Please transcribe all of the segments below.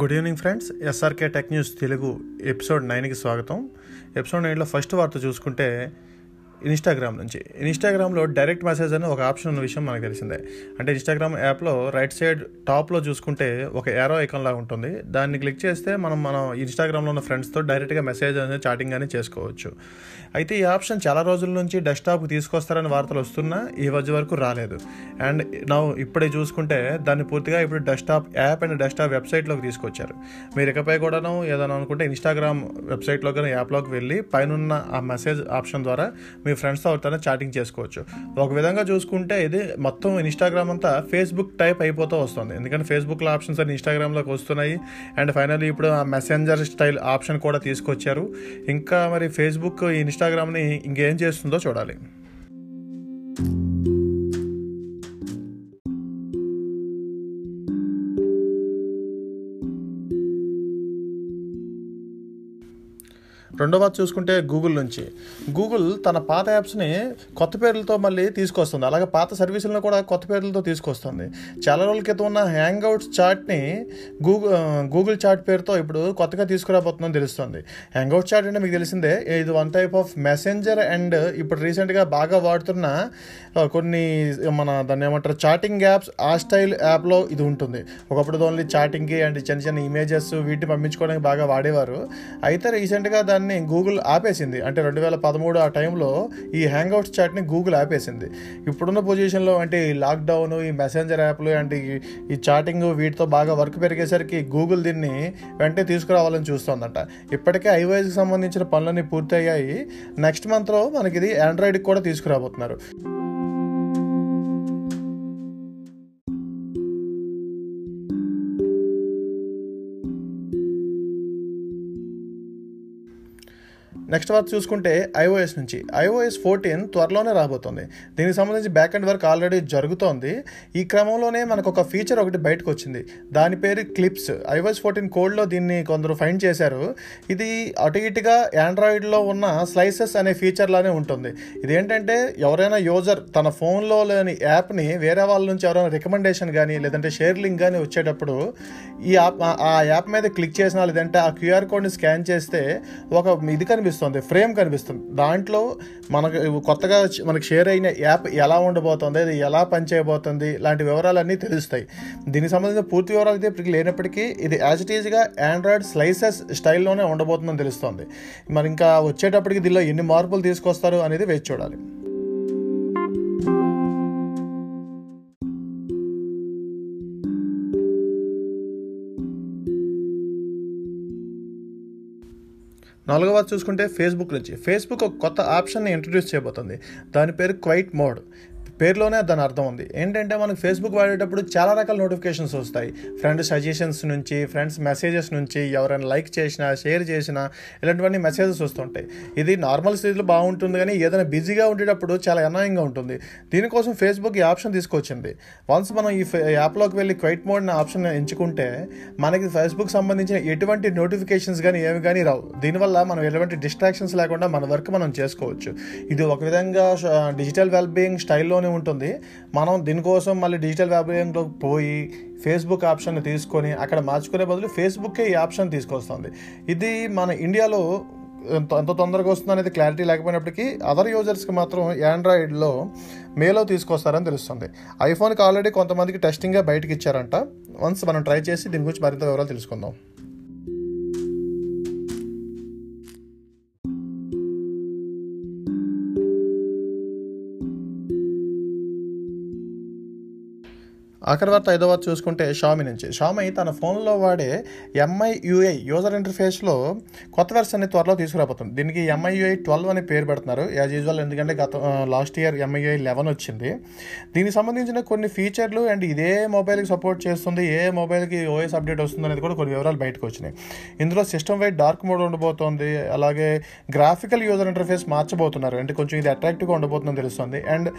Good evening friends, SRK tech news Telugu episode 9కి స్వాగతం. Episode 9లో first వార్త చూసుకుంటే ఇన్స్టాగ్రామ్లో డైరెక్ట్ మెసేజ్ అని ఒక ఆప్షన్ ఉన్న విషయం మనకు తెలిసిందే. అంటే ఇన్స్టాగ్రామ్ యాప్లో రైట్ సైడ్ టాప్లో చూసుకుంటే ఒక ఏరో ఐకాన్ లాగా ఉంటుంది. దాన్ని క్లిక్ చేస్తే మనం ఇన్స్టాగ్రామ్లో ఉన్న ఫ్రెండ్స్తో డైరెక్ట్గా మెసేజ్ అనేది చాటింగ్ అనేది చేసుకోవచ్చు. అయితే ఈ ఆప్షన్ చాలా రోజుల నుంచి డెస్క్టాప్కి తీసుకొస్తారని వార్తలు వస్తున్నా ఈ రోజు వరకు రాలేదు. అండ్ నా ఇప్పుడే చూసుకుంటే దాన్ని పూర్తిగా ఇప్పుడు డెస్క్టాప్ యాప్ అండ్ డెస్క్టాప్ వెబ్సైట్లోకి తీసుకొచ్చారు. మీరు ఇకపై కూడాను ఏదైనా అనుకుంటే ఇన్స్టాగ్రామ్ వెబ్సైట్లో కానీ యాప్లోకి వెళ్ళి పైనున్న ఆ మెసేజ్ ఆప్షన్ ద్వారా మీ ఫ్రెండ్స్తో అవుతానే చాటింగ్ చేసుకోవచ్చు. ఒక విధంగా చూసుకుంటే ఇది మొత్తం ఇన్స్టాగ్రామ్ అంతా ఫేస్బుక్ టైప్ అయిపోతూ వస్తుంది. ఎందుకంటే ఫేస్బుక్లో ఆప్షన్స్ అని ఇన్స్టాగ్రామ్లోకి వస్తున్నాయి. అండ్ ఫైనల్లీ ఇప్పుడు ఆ మెసెంజర్ స్టైల్ ఆప్షన్ కూడా తీసుకొచ్చారు. ఇంకా మరి ఫేస్బుక్ ఇన్స్టాగ్రామ్ని ఇంకేం చేస్తుందో చూడాలి. రెండవ చూసుకుంటే గూగుల్ తన పాత యాప్స్ని కొత్త పేర్లతో మళ్ళీ తీసుకొస్తుంది. అలాగే పాత సర్వీసులను కూడా కొత్త పేర్లతో తీసుకొస్తుంది. చాలా రోజుల క్రితం ఉన్న హ్యాంగ్అవుట్స్ చాట్ని గూగుల్ చాట్ పేరుతో ఇప్పుడు కొత్తగా తీసుకురాబోతుందని తెలుస్తుంది. హ్యాంగ్అవుట్ చాట్ అంటే మీకు తెలిసిందే, ఇది one type of messenger. And ఇప్పుడు రీసెంట్గా బాగా వాడుతున్న కొన్ని మన దాన్ని ఏమంటారు చాటింగ్ యాప్స్, ఆ స్టైల్ యాప్లో ఇది ఉంటుంది. ఒకప్పుడు ఓన్లీ చాటింగ్కి అండ్ చిన్న చిన్న ఇమేజెస్ వీటిని పంపించుకోవడానికి బాగా వాడేవారు. అయితే రీసెంట్గా దాన్ని గూగుల్ ఆపేసింది. అంటే 2013 ఆ టైంలో ఈ హ్యాంగ్అవుట్స్ చాట్ని గూగుల్ ఆపేసింది. ఇప్పుడున్న పొజిషన్లో అంటే ఈ లాక్డౌన్, ఈ మెసెంజర్ యాప్లు, అంటే ఈ చాటింగ్ వీటితో బాగా వర్క్ పెరిగేసరికి గూగుల్ దీన్ని వెంటనే తీసుకురావాలని చూస్తుందంట. ఇప్పటికే iOSకి సంబంధించిన పనులన్నీ పూర్తయ్యాయి. నెక్స్ట్ మంత్లో మనకి ఇది ఆండ్రాయిడ్కి కూడా తీసుకురాబోతున్నారు. నెక్స్ట్ వార్త చూసుకుంటే iOS నుంచి iOS 14 త్వరలోనే రాబోతుంది. దీనికి సంబంధించి బ్యాక్ అండ్ వర్క్ ఆల్రెడీ జరుగుతోంది. ఈ క్రమంలోనే మనకు ఒక ఫీచర్ ఒకటి బయటకు వచ్చింది. దాని పేరు క్లిప్స్. iOS 14 కోడ్లో దీన్ని కొందరు ఫైండ్ చేశారు. ఇది అటు ఇటుగా ఆండ్రాయిడ్లో ఉన్న స్లైసెస్ అనే ఫీచర్లానే ఉంటుంది. ఇదేంటంటే ఎవరైనా యూజర్ తన ఫోన్లో లేని యాప్ని వేరే వాళ్ళ నుంచి ఎవరైనా రికమెండేషన్ కానీ లేదంటే షేర్ లింక్ కానీ వచ్చేటప్పుడు ఈ యాప్ మీద క్లిక్ చేసినా లేదంటే ఆ క్యూఆర్ కోడ్ని స్కాన్ చేస్తే ఒక ఇది కనిపిస్తుంది, ఫ్రేమ్ కనిపిస్తుంది. దాంట్లో మనకు కొత్తగా మనకు షేర్ అయిన యాప్ ఎలా ఉండబోతుంది, అది ఎలా పనిచేయబోతుంది లాంటి వివరాలన్నీ తెలుస్తాయి. దీనికి సంబంధించిన పూర్తి వివరాలు ఇప్పటికీ లేనప్పటికీ ఇది యాజ్ ఇట్ ఈజ్గా ఆండ్రాయిడ్ స్లైసెస్ స్టైల్లోనే ఉండబోతుందని తెలుస్తుంది. మరి ఇంకా వచ్చేటప్పటికి దీనిలో ఎన్ని మార్పులు తీసుకొస్తారు అనేది వేచి చూడాలి. నాలుగో వార్త చూసుకుంటే ఫేస్బుక్ నుంచి ఒక కొత్త ఆప్షన్ని ఇంట్రడ్యూస్ చేయబోతుంది. దాని పేరు క్వైట్ మోడ్. పేరులోనే దాని అర్థం ఉంది. ఏంటంటే మనకు ఫేస్బుక్ వాడేటప్పుడు చాలా రకాల నోటిఫికేషన్స్ వస్తాయి. ఫ్రెండ్ సజెషన్స్ నుంచి, ఫ్రెండ్స్ మెసేజెస్ నుంచి, ఎవరైనా లైక్ చేసినా షేర్ చేసినా ఇలాంటివన్నీ మెసేజెస్ వస్తుంటాయి. ఇది నార్మల్ స్థితిలో బాగుంటుంది, కానీ ఏదైనా బిజీగా ఉండేటప్పుడు చాలా అన్యాయంగా ఉంటుంది. దీనికోసం ఫేస్బుక్ ఈ ఆప్షన్ తీసుకొచ్చింది. వన్స్ మనం ఈ యాప్లోకి వెళ్ళి క్వైట్ మోడ్ అనే ఆప్షన్ ఎంచుకుంటే మనకి ఫేస్బుక్ సంబంధించిన ఎటువంటి నోటిఫికేషన్స్ కానీ ఏమి కానీ రావు. దీనివల్ల మనం ఎటువంటి డిస్ట్రాక్షన్స్ లేకుండా మన వర్క్ మనం చేసుకోవచ్చు. ఇది ఒక విధంగా డిజిటల్ వెల్బీయింగ్ స్టైల్లోనే ఉంటుంది. మనం దీనికోసం మళ్ళీ డిజిటల్ వ్యాపారంలోకి పోయి ఫేస్బుక్ ఆప్షన్ తీసుకొని అక్కడ మార్చుకునే బదులు ఫేస్బుక్కే ఈ ఆప్షన్ తీసుకొస్తుంది. ఇది మన ఇండియాలో ఎంత తొందరగా వస్తుందో అనేది క్లారిటీ లేకపోయినప్పటికీ అదర్ యూజర్స్కి మాత్రం ఆండ్రాయిడ్లో మేలో తీసుకొస్తారని తెలుస్తుంది. ఐఫోన్కి ఆల్రెడీ కొంతమందికి టెస్టింగ్గా బయటకు ఇచ్చారంట. వన్స్ మనం ట్రై చేసి దీని గురించి మరింత వివరాలు తెలుసుకుందాం. ఆఖరి వార్త ఐదో వార్త చూసుకుంటే షామి నుంచి. షామి తన ఫోన్లో వాడే MIUI యూజర్ ఇంటర్ఫేస్లో కొత్త వెర్షన్ త్వరలో తీసుకురాబోతుంది. దీనికి MIUI 12 అనే పేరు పెడుతున్నారు యాజ్ యూజువల్. ఎందుకంటే లాస్ట్ ఇయర్ MIUI 11 వచ్చింది. దీనికి సంబంధించిన కొన్ని ఫీచర్లు అండ్ ఇదే మొబైల్కి సపోర్ట్ చేస్తుంది, ఏ మొబైల్కి OS అప్డేట్ వస్తుంది అనేది కూడా కొన్ని వివరాలు బయటకు వచ్చినాయి. ఇందులో సిస్టమ్ వైడ్ డార్క్ మోడ్ ఉండబోతోంది. అలాగే గ్రాఫికల్ యూజర్ ఇంటర్ఫేస్ మార్చబోతున్నారు. అంటే కొంచెం ఇది అట్రాక్టివ్గా ఉండబోతుందని తెలుస్తుంది. అండ్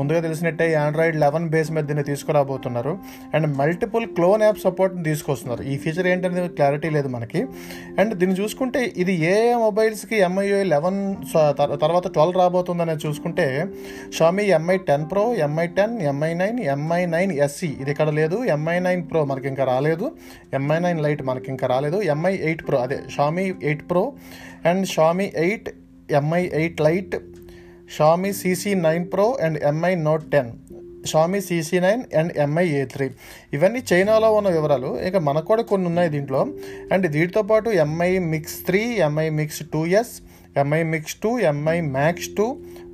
ముందుగా తెలిసినట్టే ఆండ్రాయిడ్ 11 బేస్ మీద దీన్ని తీసుకురాబోతున్నారు. తీసుకొస్తున్నారు అండ్ మల్టిపుల్ క్లోన్ యాప్ సపోర్ట్ని తీసుకొస్తున్నారు. ఈ ఫీచర్ ఏంటనేది క్లారిటీ లేదు మనకి. అండ్ దీన్ని చూసుకుంటే ఇది ఏ మొబైల్స్కి MIUI 11 తర్వాత 12 రాబోతుందనేది చూసుకుంటే Xiaomi Mi 10 Pro, Mi 10, Mi 9, Mi 9 SE ఇది ఇక్కడ లేదు, Mi 9 Pro మనకి ఇంకా రాలేదు, Mi 9 Lite మనకి ఇంకా రాలేదు, Mi 8 Pro అదే Xiaomi 8 Pro and Xiaomi 8, Mi 8 Lite, Xiaomi CC 9 Pro and Mi Note 10, Xiaomi CC 9 and Mi A3. ఇవన్నీ చైనాలో ఉన్న వివరాలు. ఇంకా మనకు కూడా కొన్ని ఉన్నాయి దీంట్లో. అండ్ దీంతో పాటు Mi Mix 3, Mi Mix 2S, Mi Mix 2, Mi Max 2,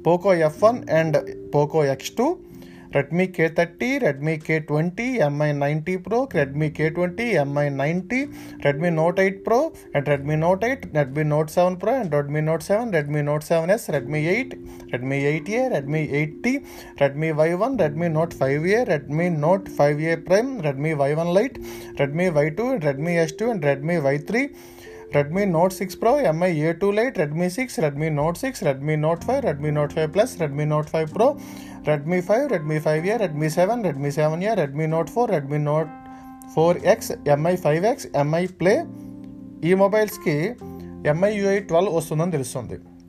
Poco F1 and Poco X2, Redmi K30, Redmi K20, Mi 90 Pro, Redmi K20, Mi 90, Redmi Note 8 Pro and Redmi Note 8, Redmi Note 7 Pro and Redmi Note 7, Redmi Note 7S, Redmi 8, Redmi 8A, Redmi 8T, Redmi Y1, Redmi Note 5A, Redmi Note 5A Prime, Redmi Y1 Lite, Redmi Y2, Redmi S2 and Redmi Y3, Redmi Note 6 Pro, Mi A2 Lite, Redmi 6, Redmi Note 6, Redmi Note 5, Redmi Note 5 Plus, Redmi Note 5 Pro, Redmi 5, Redmi 5A, Redmi 7, Redmi 7A, Redmi Note 4, Redmi Note 4X, Mi 5X, Mi Play. ఈ మొబైల్స్కి MIUI 12 వస్తుందని తెలుస్తుంది.